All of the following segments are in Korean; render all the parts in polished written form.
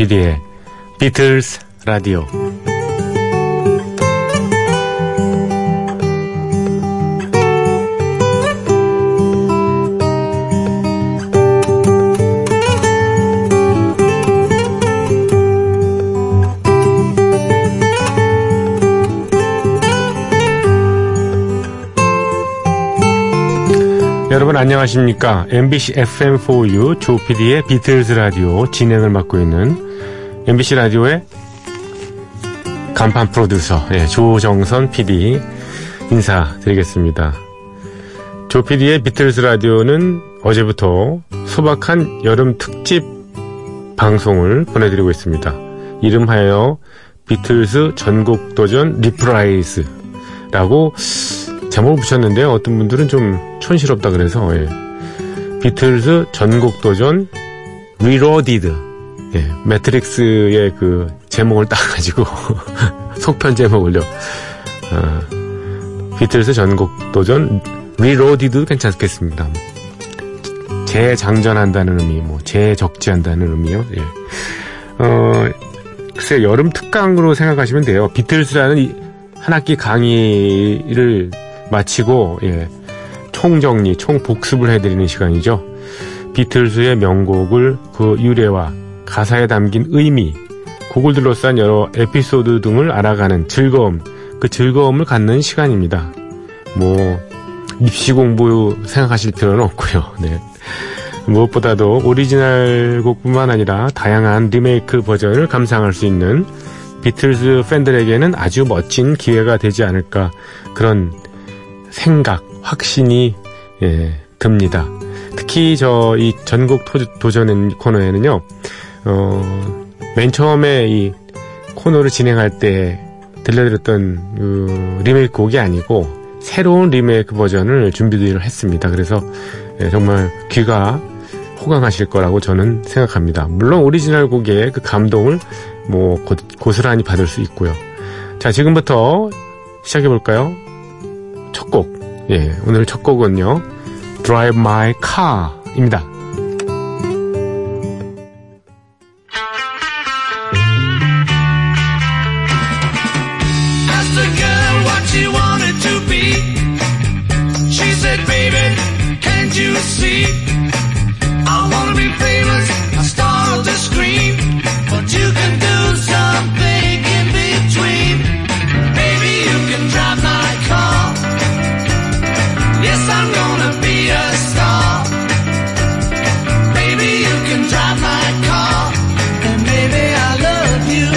BD의 비틀즈 라디오. 여러분 안녕하십니까. MBC FM4U 조PD의 비틀즈 라디오 진행을 맡고 있는 MBC 라디오의 간판 프로듀서 조정선 PD 인사드리겠습니다. 조PD의 비틀즈 라디오는 어제부터 소박한 여름 특집 방송을 보내드리고 있습니다. 이름하여 비틀즈 전국도전 리프라이즈라고 제목을 붙였는데요. 어떤 분들은 좀 촌스럽다 그래서 비틀즈 전국도전 리로디드, 매트릭스의 그 제목을 따가지고 속편 제목을요. 비틀즈 전국도전 리로디드 괜찮겠습니다. 재장전한다는 의미, 뭐 재적지한다는 의미요. 글쎄 여름 특강으로 생각하시면 돼요. 비틀즈라는 한 학기 강의를 마치고 총정리, 총복습을 해드리는 시간이죠. 비틀즈의 명곡을 그 유래와 가사에 담긴 의미, 곡을 둘러싼 여러 에피소드 등을 알아가는 즐거움, 그 즐거움을 갖는 시간입니다. 뭐 입시 공부 생각하실 필요는 없고요. 네. 무엇보다도 오리지널 곡뿐만 아니라 다양한 리메이크 버전을 감상할 수 있는 비틀즈 팬들에게는 아주 멋진 기회가 되지 않을까, 그런 생각, 확신이 듭니다. 특히 저 이 전국 도전 코너에는요, 맨 처음에 이 코너를 진행할 때 들려드렸던 그 리메이크 곡이 아니고 새로운 리메이크 버전을 준비를 했습니다. 그래서 정말 귀가 호강하실 거라고 저는 생각합니다. 물론 오리지널 곡의 그 감동을 뭐 고스란히 받을 수 있고요. 자, 지금부터 시작해 볼까요? 첫 곡. 오늘 첫 곡은요, Drive My Car입니다. Asked a girl what she wanted to be. She said, baby, can't you see? I wanna be famous, a star of the screen. But you can do something in between. Baby, you can drive my car. Yes, I'm gonna be a star. Baby, you can drive my car. And baby, I love you.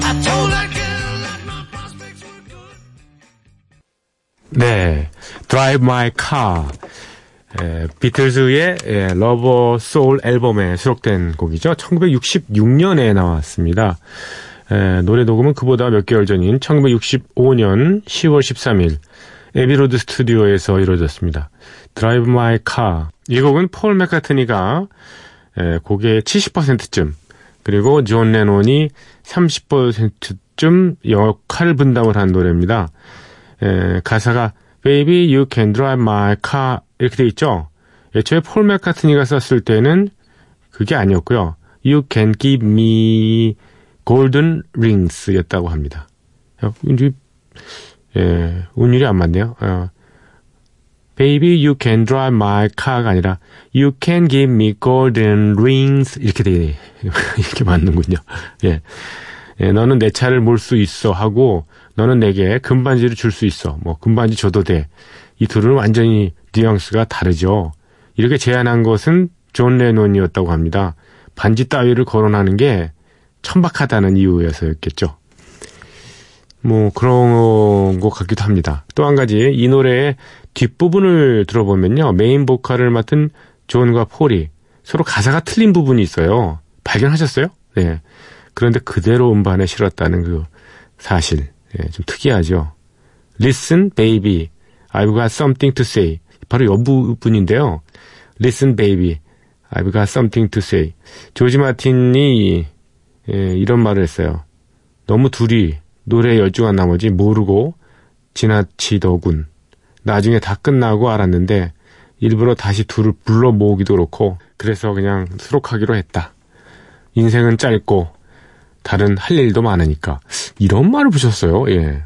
I told that girl that my prospects were good. 네, Drive My Car. 비틀즈의 러버 소울 앨범에 수록된 곡이죠. 1966년에 나왔습니다. 노래 녹음은 그보다 몇 개월 전인 1965년 10월 13일 에비로드 스튜디오에서 이루어졌습니다. 드라이브 마이 카. 이 곡은 폴 맥카트니가 곡의 70%쯤, 그리고 존 레논이 30%쯤 역할을 분담을 한 노래입니다. 가사가 Baby, you can drive my car 이렇게 돼 있죠. 애초에 폴 맥카트니가 썼을 때는 그게 아니었고요. You can give me golden rings 였다고 합니다. 운율이 안 맞네요. Baby, you can drive my car가 아니라 You can give me golden rings 이렇게 돼. 이렇게 맞는군요. 너는 내 차를 몰 수 있어 하고, 너는 내게 금반지를 줄 수 있어. 뭐 금반지 줘도 돼. 이 둘은 완전히 뉘앙스가 다르죠. 이렇게 제안한 것은 존 레논이었다고 합니다. 반지 따위를 거론하는 게 천박하다는 이유에서였겠죠. 뭐 그런 것 같기도 합니다. 또 한 가지, 이 노래의 뒷부분을 들어보면요, 메인 보컬을 맡은 존과 폴이 서로 가사가 틀린 부분이 있어요. 발견하셨어요? 네. 그런데 그대로 음반에 실었다는 그 사실, 좀 특이하죠. Listen, baby. I've got something to say. 바로 이 부분인데요. Listen, baby. I've got something to say. 조지 마틴이 이런 말을 했어요. 너무 둘이 노래에 열중한 나머지 모르고 지나치더군. 나중에 다 끝나고 알았는데 일부러 다시 둘을 불러 모으기도 그렇고 그래서 그냥 수록하기로 했다. 인생은 짧고 다른 할 일도 많으니까. 이런 말을 보셨어요. 예.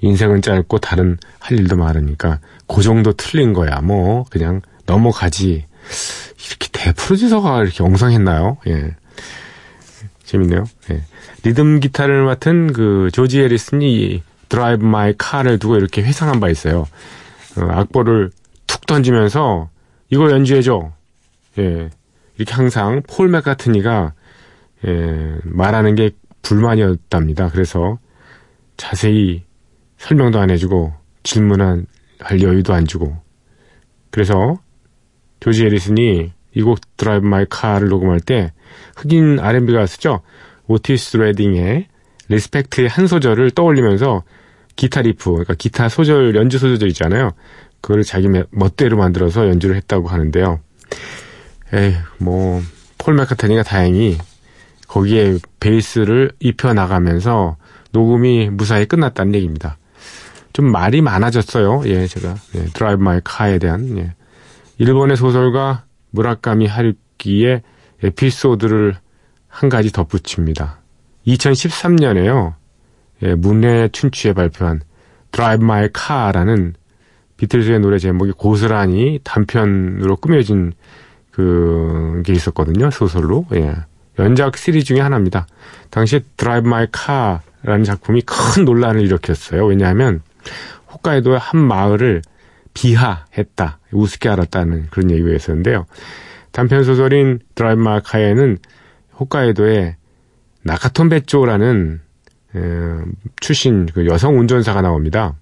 인생은 짧고 다른 할 일도 많으니까 그 정도 틀린 거야. 뭐 그냥 넘어가지. 이렇게 대프로듀서가 이렇게 엉성했나요? 예. 재밌네요. 예. 리듬 기타를 맡은 그 조지 해리슨이 드라이브 마이 카를 두고 이렇게 회상한 바 있어요. 악보를 툭 던지면서 이걸 연주해줘. 예. 이렇게 항상 폴 맥카트니가 말하는 게 불만이었답니다. 그래서 자세히 설명도 안 해주고 질문할 여유도 안 주고. 그래서 조지 해리슨이 이 곡 드라이브 마이 카를 녹음할 때 흑인 R&B 가수죠. 오티스 레딩의 리스펙트의 한 소절을 떠올리면서 기타 리프, 그러니까 기타 소절, 연주 소절 있잖아요. 그걸 자기 멋대로 만들어서 연주를 했다고 하는데요. 폴 맥카트니가 다행히 거기에 베이스를 입혀 나가면서 녹음이 무사히 끝났다는 얘기입니다. 좀 말이 많아졌어요. 예, 제가. 드라이브 마이 카에 대한. 예. 일본의 소설가 무라카미 하루키의 에피소드를 한 가지 덧붙입니다. 2013년에요. 문외 춘추에 발표한 드라이브 마이 카라는 비틀즈의 노래 제목이 고스란히 단편으로 꾸며진 그게 있었거든요. 소설로. 예. 연작 시리즈 중에 하나입니다. 당시 드라이브 마이 카라는 작품이 큰 논란을 일으켰어요. 왜냐하면 홋카이도의 한 마을을 비하했다, 우습게 알았다는 그런 얘기가 있었는데요. 단편 소설인 드라이브 마이 카에는 홋카이도의 나카톤베쪼라는 출신 그 여성 운전사가 나옵니다.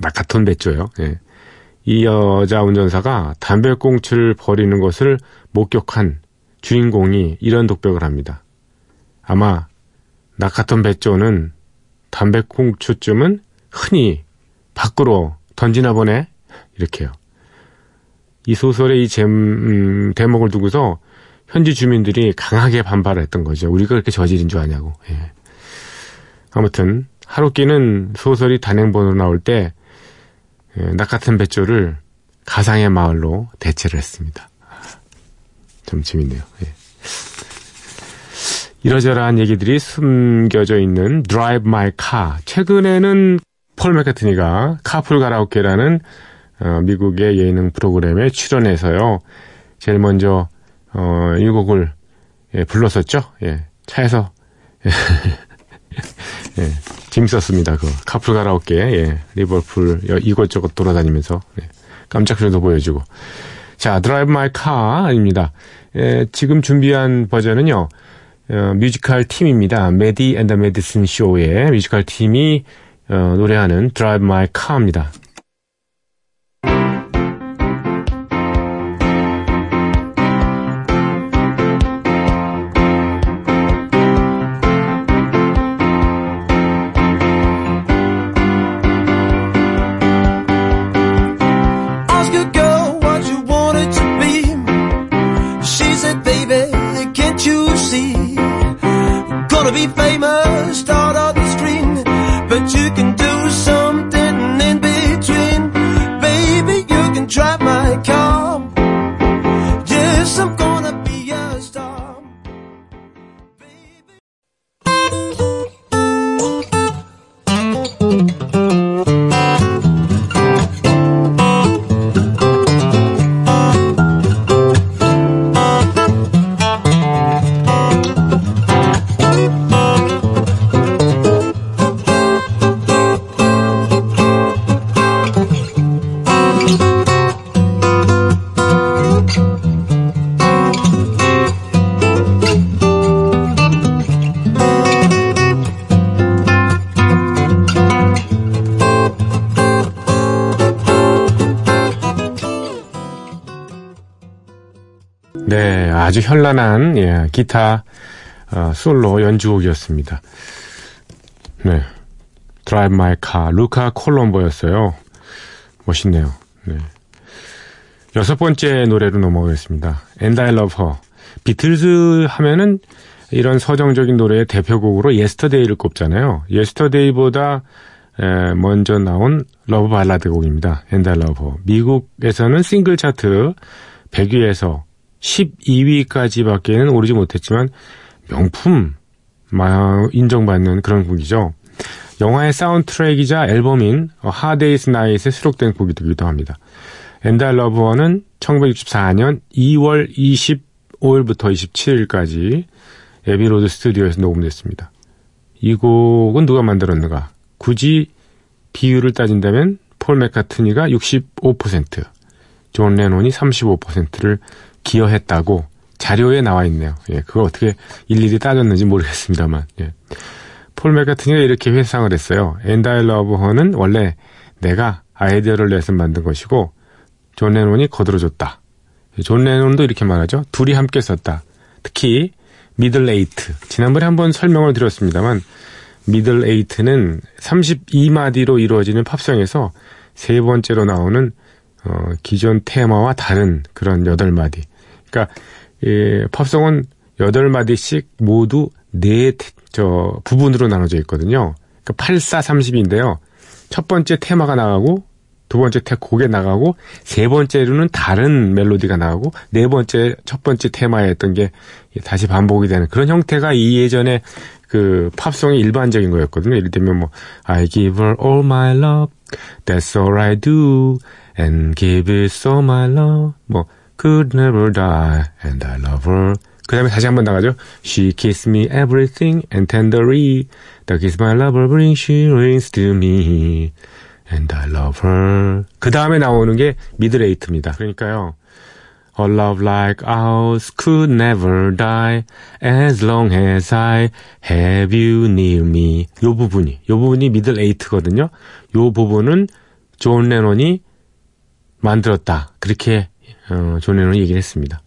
나카톤베쪼요. 예. 이 여자 운전사가 담배꽁초를 버리는 것을 목격한 주인공이 이런 독백을 합니다. 아마 나카톤베쪼는 담배꽁초쯤은 흔히 밖으로 던지나 보네. 이렇게요. 이 소설의 이 대목을 두고서 현지 주민들이 강하게 반발을 했던 거죠. 우리가 그렇게 저지른 줄 아냐고. 예. 아무튼 하루키는 소설이 단행본으로 나올 때 나카톤베쪼를 가상의 마을로 대체를 했습니다. 좀 재밌네요. 예. 이러저러한 얘기들이 숨겨져 있는 드라이브 마이 카. 최근에는 폴 맥카트니가 카풀 가라오케라는 미국의 예능 프로그램에 출연해서요. 제일 먼저 이 곡을 불렀었죠. 예. 차에서 예. 재밌었습니다. 그 카풀 가라오케, 예. 리버풀 이것저것 돌아다니면서 예. 깜짝쇼도 보여주고. 자, 드라이브 마이 카입니다. 예, 지금 준비한 버전은요. 뮤지컬 팀입니다. 메디 앤 더 메디슨 쇼의 뮤지컬 팀이 노래하는 드라이브 마이 카입니다. 네, 아주 현란한 기타 솔로 연주곡이었습니다. 네, 드라이브 마이 카, 루카 콜롬보였어요. 멋있네요. 네. 6번째 노래로 넘어가겠습니다. And I Love Her. 비틀즈 하면은 이런 서정적인 노래의 대표곡으로 예스터데이를 꼽잖아요. 예스터데이보다 먼저 나온 러브 발라드 곡입니다. And I Love Her. 미국에서는 싱글 차트 100위에서 12위까지밖에는 오르지 못했지만 명품 인정받는 그런 곡이죠. 영화의 사운드트랙이자 앨범인 Hard Day's Night에 수록된 곡이기도 합니다. And I Love Her는 1964년 2월 25일부터 27일까지 에비로드 스튜디오에서 녹음됐습니다. 이 곡은 누가 만들었는가? 굳이 비율을 따진다면 폴 맥카트니가 65%, 존 레논이 35%를 기여했다고 자료에 나와 있네요. 예, 그걸 어떻게 일일이 따졌는지 모르겠습니다만. 예. 폴 맥카트니가 이렇게 회상을 했어요. And I Love Her는 원래 내가 아이디어를 내서 만든 것이고 존 레논이 거들어줬다. 존 레논도 이렇게 말하죠. 둘이 함께 썼다. 특히 미들에이트. 지난번에 한번 설명을 드렸습니다만 미들에이트는 32마디로 이루어지는 팝송에서 세 번째로 나오는 기존 테마와 다른 그런 8마디. 그러니까 팝송은 8마디씩 모두 네 부분으로 나눠져 있거든요. 그러니까 8, 4, 30인데요. 첫 번째 테마가 나가고 두 번째 곡에 나가고 세 번째로는 다른 멜로디가 나가고 네 번째 첫 번째 테마였던 게 다시 반복이 되는 그런 형태가 이 예전에 그 팝송의 일반적인 거였거든요. 예를 들면 뭐 I give her all my love, that's all I do, and give it so my love, 뭐 could never die, and I love her. 그 다음에 다시 한번 나가죠. She kiss me everything and tenderly, the kiss my lover bring she rings to me. And I love her. 그 다음에 나오는 게 미들에이트입니다. 그러니까요. A love like ours could never die as long as I have you near me. 요 부분이 미들에이트거든요. 요 부분은 존 레논이 만들었다. 그렇게 존 레논이 얘기를 했습니다.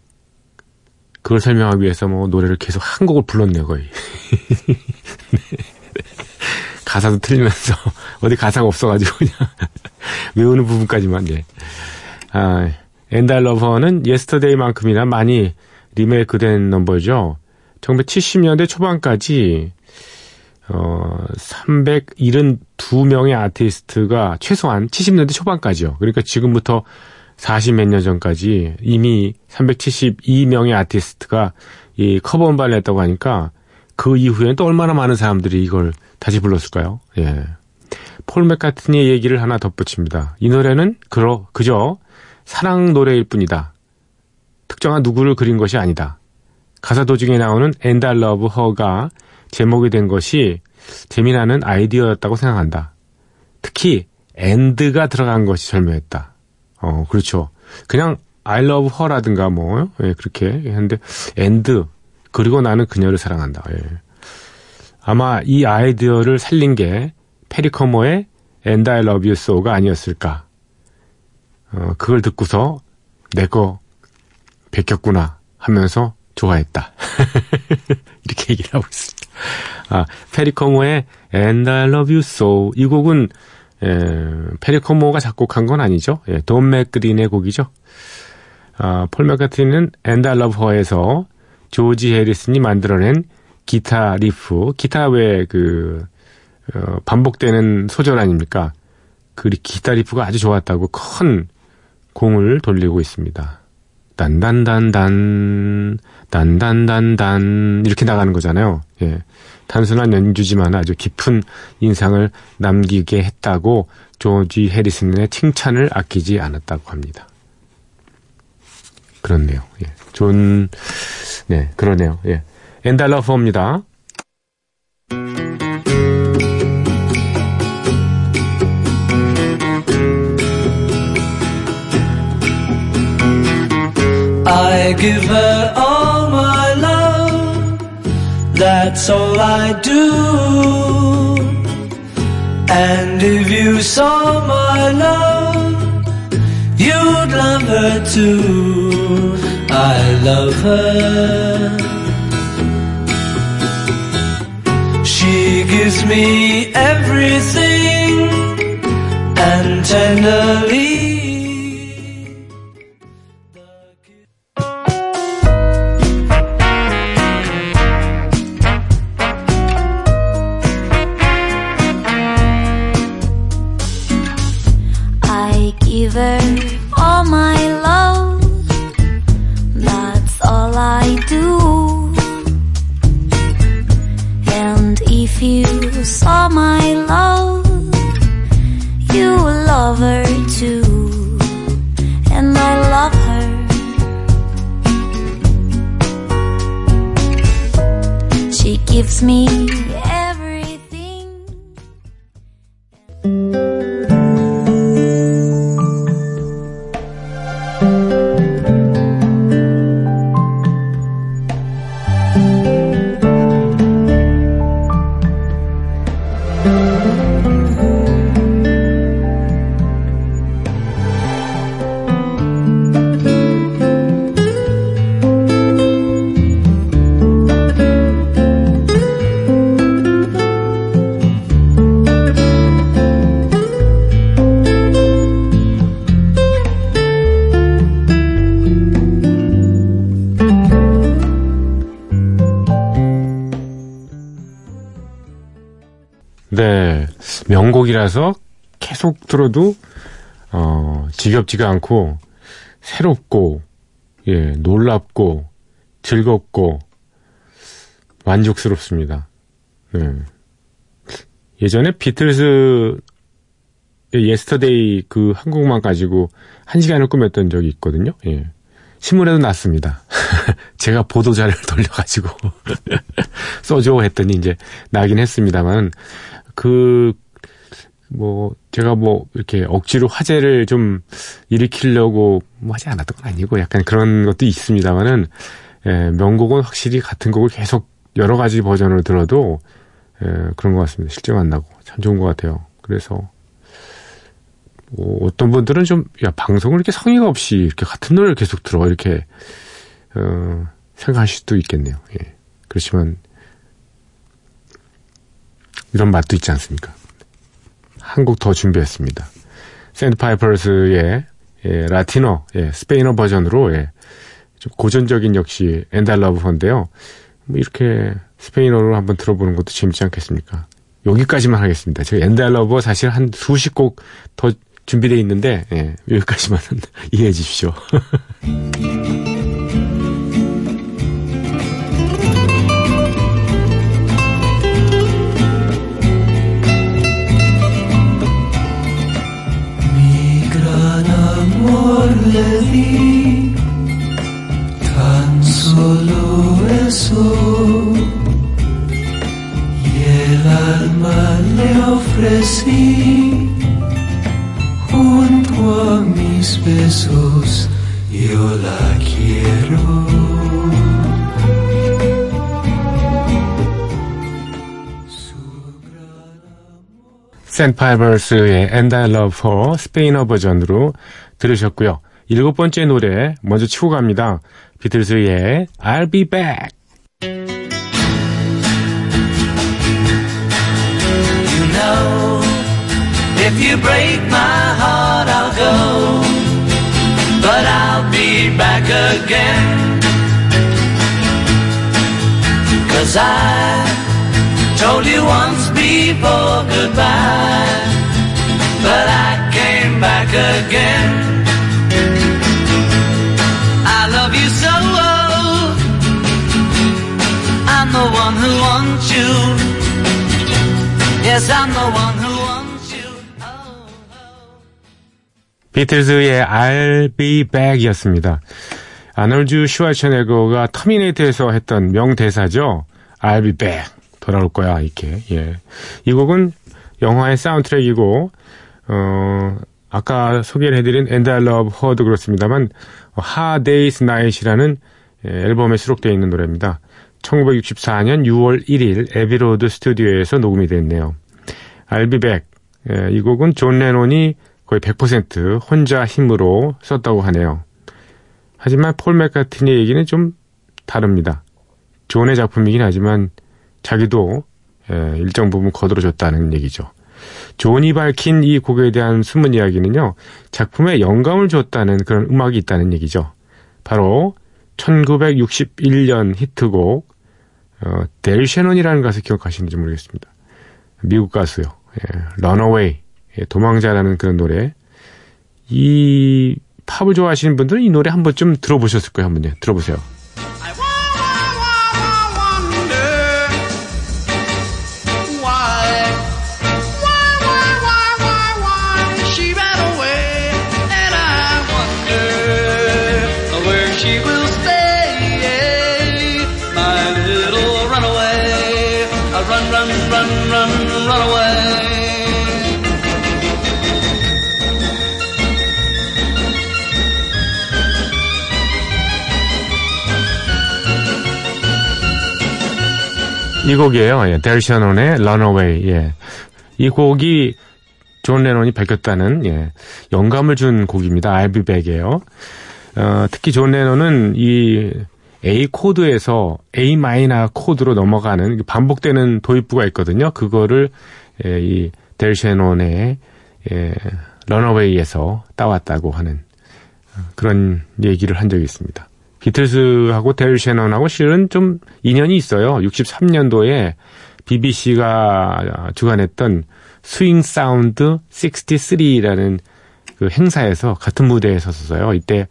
그걸 설명하기 위해서 뭐 노래를 계속 한 곡을 불렀네요, 거의. 가사도 틀리면서 어디 가사가 없어가지고 그냥 외우는 부분까지만. 네. And I Love Her는 Yesterday만큼이나 많이 리메이크된 넘버죠. 1970년대 초반까지 372명의 아티스트가 최소한 70년대 초반까지요. 그러니까 지금부터 40몇 년 전까지 이미 372명의 아티스트가 이 커버 음반을 했다고 하니까 그 이후에는 또 얼마나 많은 사람들이 이걸 다시 불렀을까요? 예. 폴 맥카트니의 얘기를 하나 덧붙입니다. 이 노래는 그저 사랑 노래일 뿐이다. 특정한 누구를 그린 것이 아니다. 가사 도중에 나오는 And I Love Her가 제목이 된 것이 재미나는 아이디어였다고 생각한다. 특히 And가 들어간 것이 절묘했다. 그렇죠. 그냥 I Love Her라든가 뭐 예, 그렇게 했는데 And 그리고 나는 그녀를 사랑한다. 예. 아마 이 아이디어를 살린 게 페리 커머의 And I Love You So가 아니었을까. 그걸 듣고서 내 거 베꼈구나 하면서 좋아했다. 이렇게 얘기를 하고 있습니다. 페리 커머의 And I Love You So 이 곡은 페리 커머가 작곡한 건 아니죠. 돈 맥그린의 곡이죠. 폴 맥카트니는 And I Love Her에서 조지 해리슨이 만들어낸 기타 리프, 기타 외에 반복되는 소절 아닙니까? 그 기타 리프가 아주 좋았다고 큰 공을 돌리고 있습니다. 단단단단, 단단단단, 이렇게 나가는 거잖아요. 예. 단순한 연주지만 아주 깊은 인상을 남기게 했다고 조지 해리슨의 칭찬을 아끼지 않았다고 합니다. 그렇네요. 예. 그러네요. 예. And I Love Her입니다. I give her all my love, that's all I do. And if you saw my love, you'd love her too. I love her. She gives me everything and tenderly. I give her all my love. gives me everything. 네, 명곡이라서 계속 들어도 지겹지가 않고 새롭고 예 놀랍고 즐겁고 만족스럽습니다. 네. 예전에 비틀즈의 예스터데이 그 한 곡만 가지고 1시간을 꾸몄던 적이 있거든요. 예. 신문에도 났습니다. 제가 보도자를 돌려가지고 써줘 했더니 이제 나긴 했습니다만. 제가 이렇게 억지로 화제를 좀 일으키려고 하지 않았던 건 아니고 약간 그런 것도 있습니다만은, 예, 명곡은 확실히 같은 곡을 계속 여러 가지 버전으로 들어도, 예, 그런 것 같습니다. 실제 만나고. 참 좋은 것 같아요. 그래서, 어떤 분들은 좀, 방송을 이렇게 성의가 없이 이렇게 같은 노래를 계속 들어. 이렇게, 생각하실 수도 있겠네요. 예. 그렇지만, 이런 맛도 있지 않습니까? 한 곡 더 준비했습니다. 샌드파이퍼스의 라틴어, 스페인어 버전으로 좀 고전적인 역시 엔달러브인데요. 이렇게 스페인어로 한번 들어보는 것도 재밌지 않겠습니까? 여기까지만 하겠습니다. 제가 엔달러브 사실 한 수십 곡 더 준비되어 있는데 여기까지만 이해해 주십시오. Le di tan solo eso y el alma le ofrecí junto a mis besos yo la quiero. 샌파이버스의 And I Love Her 스페인어 버전으로 들으셨고요. 7번째 노래 먼저 치고 갑니다. 비틀즈의 I'll Be Back. You know, if you break my heart I'll go, but I'll be back again, cause I told you once before goodbye, but I came back again. You so old, I'm the one who wants you. Yes, I'm the one who wants you. Oh, oh. 비틀즈의 I'll Be Back이었습니다. 아놀드 슈왈츠네거가 터미네이터에서 했던 명대사죠. I'll Be Back, 돌아올 거야 이렇게. 예. 이 곡은 영화의 사운드트랙이고 아까 소개를 해드린 And I Love Her도 그렇습니다만 Hard Day's Night이라는 앨범에 수록되어 있는 노래입니다. 1964년 6월 1일 에비로드 스튜디오에서 녹음이 됐네요. I'll Be Back, 이 곡은 존 레논이 거의 100% 혼자 힘으로 썼다고 하네요. 하지만 폴 맥카트니의 얘기는 좀 다릅니다. 존의 작품이긴 하지만 자기도 일정 부분 거들어줬다는 얘기죠. 존이 밝힌 이 곡에 대한 숨은 이야기는요, 작품에 영감을 줬다는 그런 음악이 있다는 얘기죠. 바로 1961년 히트곡 델 셰넌이라는 가수 기억하시는지 모르겠습니다. 미국 가수요. 런어웨이, 도망자라는 그런 노래. 이 팝을 좋아하시는 분들은 이 노래 한 번쯤 들어보셨을 거예요. 한번 들어보세요. She will stay, my little runaway. run away. 이 곡이에요. 예, 델샤논의 Runaway. 예, 이 곡이 존 레논이 베꼈다는 예, 영감을 준 곡입니다. I'll be back이에요. 특히 존 레논은 이 A 코드에서 A 마이너 코드로 넘어가는 반복되는 도입부가 있거든요. 그거를 예, 이 델샤논의 예, Runaway에서 따왔다고 하는 그런 얘기를 한 적이 있습니다. 비틀즈하고 델샤논하고 실은 좀 인연이 있어요. 63년도에 BBC가 주관했던 스윙 사운드 63라는 그 행사에서 같은 무대에 섰었어요. 이때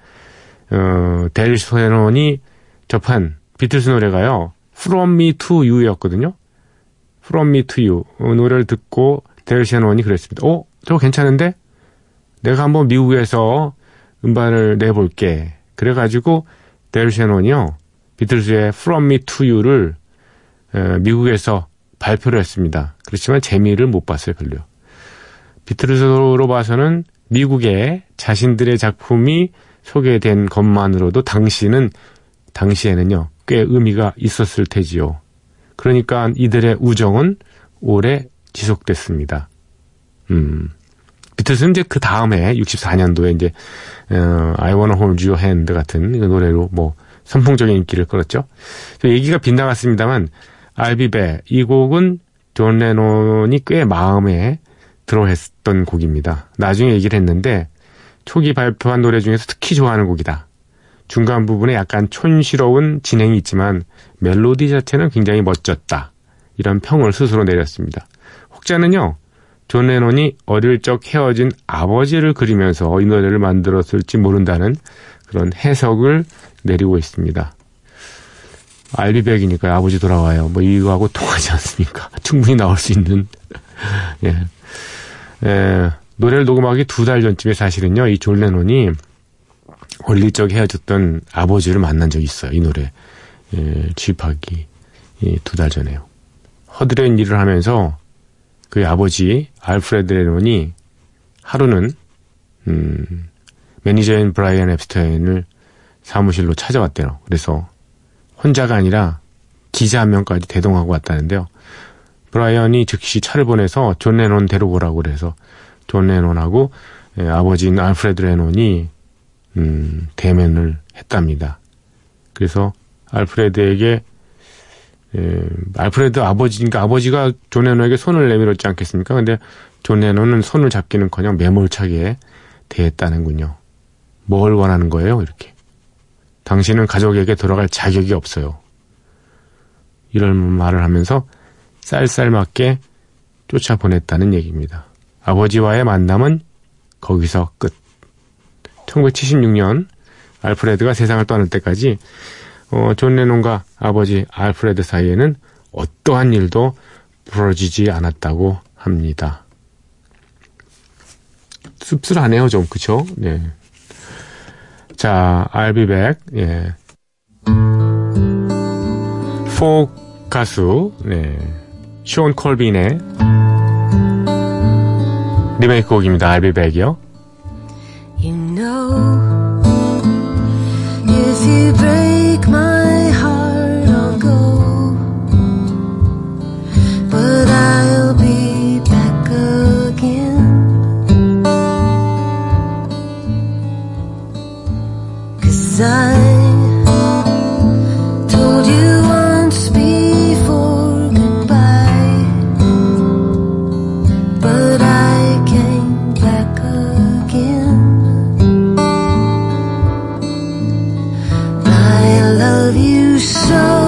델샤논이 접한 비틀즈 노래가요. From Me to You였거든요. From Me to You 노래를 듣고 델샤논이 그랬습니다. 저거 괜찮은데? 내가 한번 미국에서 음반을 내볼게. 그래가지고 델샤논이요 비틀즈의 From Me to You를 미국에서 발표를 했습니다. 그렇지만 재미를 못 봤어요. 별로. 비틀즈로 봐서는 미국에 자신들의 작품이 소개된 것만으로도 당시에는요 꽤 의미가 있었을 테지요. 그러니까 이들의 우정은 오래 지속됐습니다. 비틀즈는 이제 그 다음에 64년도에 이제 I Wanna Hold Your Hand 같은 노래로 뭐 선풍적인 인기를 끌었죠. 얘기가 빗나갔습니다만 I'll Be Back 이 곡은 존 레논이 꽤 마음에 들어했던 곡입니다. 나중에 얘기를 했는데 초기 발표한 노래 중에서 특히 좋아하는 곡이다. 중간 부분에 약간 촌스러운 진행이 있지만 멜로디 자체는 굉장히 멋졌다. 이런 평을 스스로 내렸습니다. 혹자는요. 존 레논이 어릴 적 헤어진 아버지를 그리면서 이 노래를 만들었을지 모른다는 그런 해석을 내리고 있습니다. 알비백이니까 아버지 돌아와요. 뭐 이거하고 통하지 않습니까? 충분히 나올 수 있는. 예. 노래를 녹음하기 2달 전쯤에 사실은요. 이 존 레논이 어릴 적 헤어졌던 아버지를 만난 적이 있어요. 이 노래 취입하기 2달 전에요. 허드렛 일을 하면서 그의 아버지 알프레드 레논이 하루는 매니저인 브라이언 앱스타인을 사무실로 찾아왔대요. 그래서 혼자가 아니라 기자 한 명까지 대동하고 왔다는데요. 브라이언이 즉시 차를 보내서 존 레논 데려오라고 그래서 존 레논하고 아버지인 알프레드 레논이 대면을 했답니다. 그래서 알프레드에게 알프레드 아버지니까 아버지가 존 레논에게 손을 내밀었지 않겠습니까? 근데 존 레논은 손을 잡기는커녕 매몰차게 대했다는군요. 뭘 원하는 거예요? 이렇게. 당신은 가족에게 돌아갈 자격이 없어요. 이런 말을 하면서 쌀쌀맞게 쫓아보냈다는 얘기입니다. 아버지와의 만남은 거기서 끝. 1976년 알프레드가 세상을 떠날 때까지 존 레논과 아버지 알프레드 사이에는 어떠한 일도 벌어지지 않았다고 합니다. 씁쓸하네요, 좀. 그쵸? 네. 자, I'll be back. 예. 포크 가수, 네. 숀 콜빈의 리메이크 곡입니다. I'll be back이요. You know, if you break my heart, I'll go. But I'll be back again. 'Cause I told you once before goodbye, but I came back again. I love you so.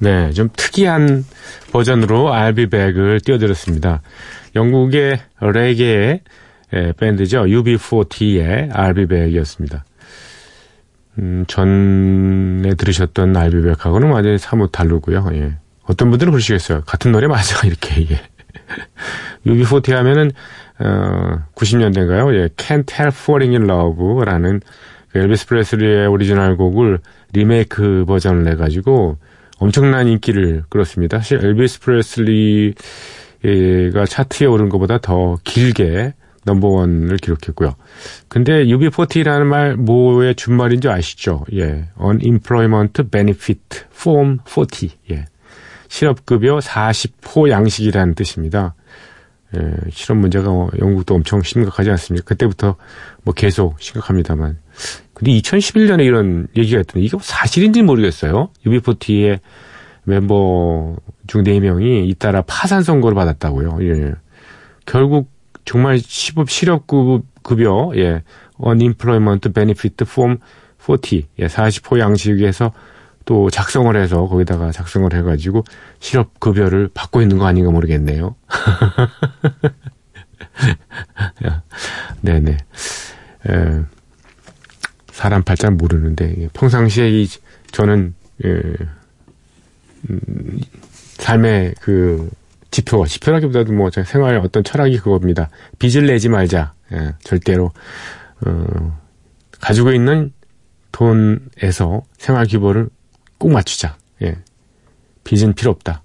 네, 좀 특이한 버전으로 I'll Be Back을 띄워드렸습니다. 영국의 레게의 밴드죠. UB40의 I'll Be Back이었습니다. 전에 들으셨던 I'll Be Back하고는 완전히 사뭇 다르고요. 예. 어떤 분들은 그러시겠어요. 같은 노래 맞아, 이렇게. 예. UB40 하면은 90년대인가요? 예, Can't Help Falling in Love라는 그 엘비스 프레슬리의 오리지널 곡을 리메이크 버전을 내가지고 엄청난 인기를 끌었습니다. 사실 엘비스 프레슬리가 차트에 오른 것보다 더 길게 넘버원을 기록했고요. 근데 UB40라는 말 뭐의 준말인지 아시죠? 예, Unemployment Benefit Form 40. 예, 실업급여 40호 양식이라는 뜻입니다. 예, 실업 문제가 영국도 엄청 심각하지 않습니까? 그때부터 뭐 계속 심각합니다만. 근데 2011년에 이런 얘기가 있던데 이게 사실인지 모르겠어요. UB40의 멤버 중 4명이 잇따라 파산 선고를 받았다고요. 예. 결국 정말 실업급여, 예, Unemployment Benefit Form 40, 예, 40호 양식에서 또 작성을 해서 거기다가 작성을 해가지고 실업급여를 받고 있는 거 아닌가 모르겠네요. 네네. 예, 사람 팔자는 모르는데 예, 평상시에 저는 예, 삶의 그 지표라기보다도 뭐 생활 어떤 철학이 그겁니다. 빚을 내지 말자. 예, 절대로 가지고 있는 돈에서 생활 기본을 꼭 맞추자. 예. 빚은 필요 없다.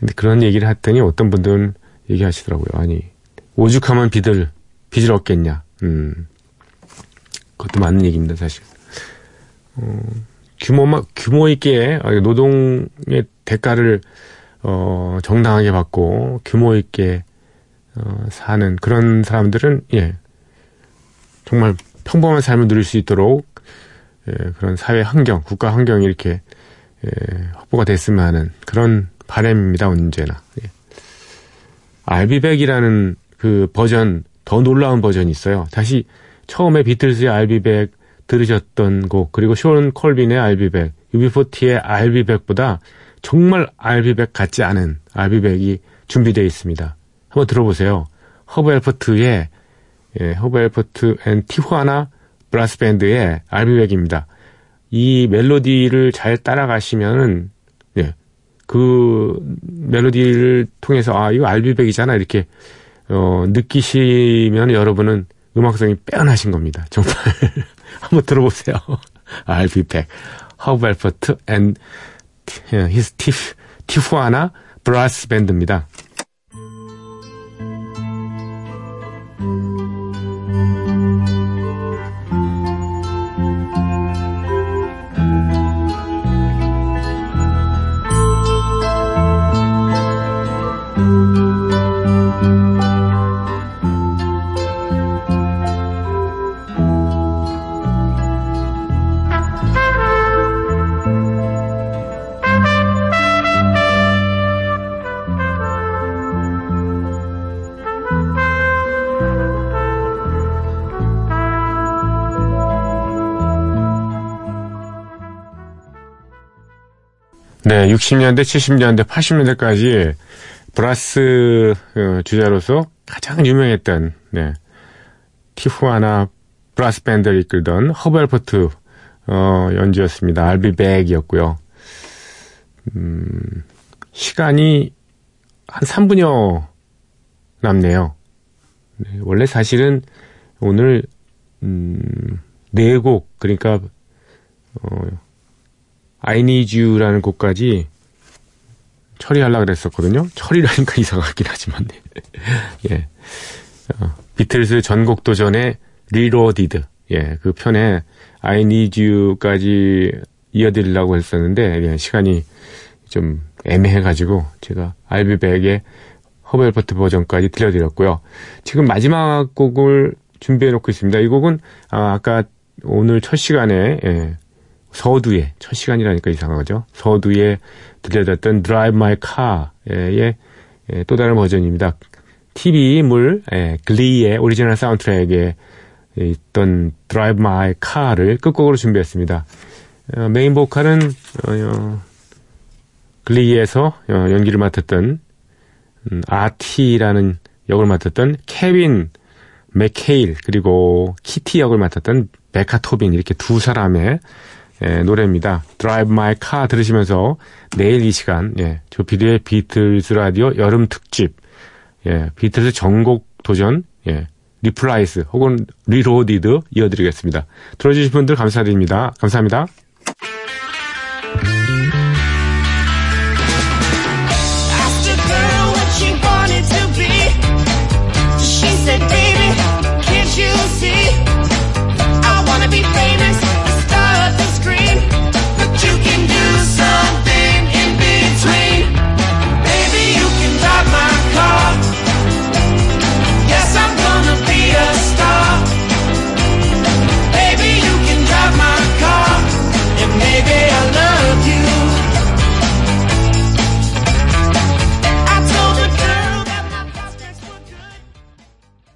근데 그런 얘기를 했더니 어떤 분들은 얘기하시더라고요. 아니, 오죽하면 빚을 얻겠냐. 그것도 맞는 얘기입니다, 사실. 규모 있게 노동의 대가를, 정당하게 받고 규모 있게, 사는 그런 사람들은, 예. 정말 평범한 삶을 누릴 수 있도록 예, 그런 사회 환경, 국가 환경이 이렇게 예, 확보가 됐으면 하는 그런 바람입니다. 언제나. 예. 알비백이라는 그 버전, 더 놀라운 버전이 있어요. 다시 처음에 비틀즈의 알비백 들으셨던 곡, 그리고 쇼런 콜빈의 알비백, UB40의 알비백보다 정말 알비백 같지 않은 알비백이 준비되어 있습니다. 한번 들어보세요. 허브 앨퍼트의 예, 허브 앨퍼트 앤 티후아나 브라스 밴드의 알비백입니다. 이 멜로디를 잘 따라가시면은, 예, 그 멜로디를 통해서, 아, 이거 알비백이잖아. 이렇게, 느끼시면 여러분은 음악성이 빼어나신 겁니다. 정말. 한번 들어보세요. 알비백. 허브 앨퍼트 앤 히스 티후아나 브라스 밴드입니다. 네, 60년대, 70년대, 80년대까지 브라스 주자로서 가장 유명했던 네, 티후아나 브라스 밴드를 이끌던 허브 앨퍼트 연주였습니다. I'll be back이었고요. 시간이 한 3분여 남네요. 네, 원래 사실은 오늘 4곡, 그러니까 I need you라는 곡까지 처리하려고 그랬었거든요. 처리라니까 이상하긴 하지만. 예. 비틀즈 전곡도전의 리로디드. 예. 그 편에 I need you까지 이어드리려고 했었는데, 예. 시간이 좀 애매해가지고, 제가 I'll be back의 허브 앨퍼트 버전까지 들려드렸고요. 지금 마지막 곡을 준비해놓고 있습니다. 이 곡은, 아까 오늘 첫 시간에, 예. 서두에, 첫 시간이라니까 이상하죠. 서두에 들려드렸던 Drive My Car의 또 다른 버전입니다. TV물 글리의 오리지널 사운드트랙에 있던 Drive My Car를 끝곡으로 준비했습니다. 메인 보컬은 글리에서 연기를 맡았던 아티라는 역을 맡았던 케빈 맥케일, 그리고 키티 역을 맡았던 베카토빈, 이렇게 두 사람의 노래입니다. Drive My Car 들으시면서 내일 이 시간 조피디의 비틀즈 라디오 여름 특집, 비틀즈 전곡 도전 리플라이스 혹은 리로디드 이어드리겠습니다. 들어주신 분들 감사드립니다. 감사합니다.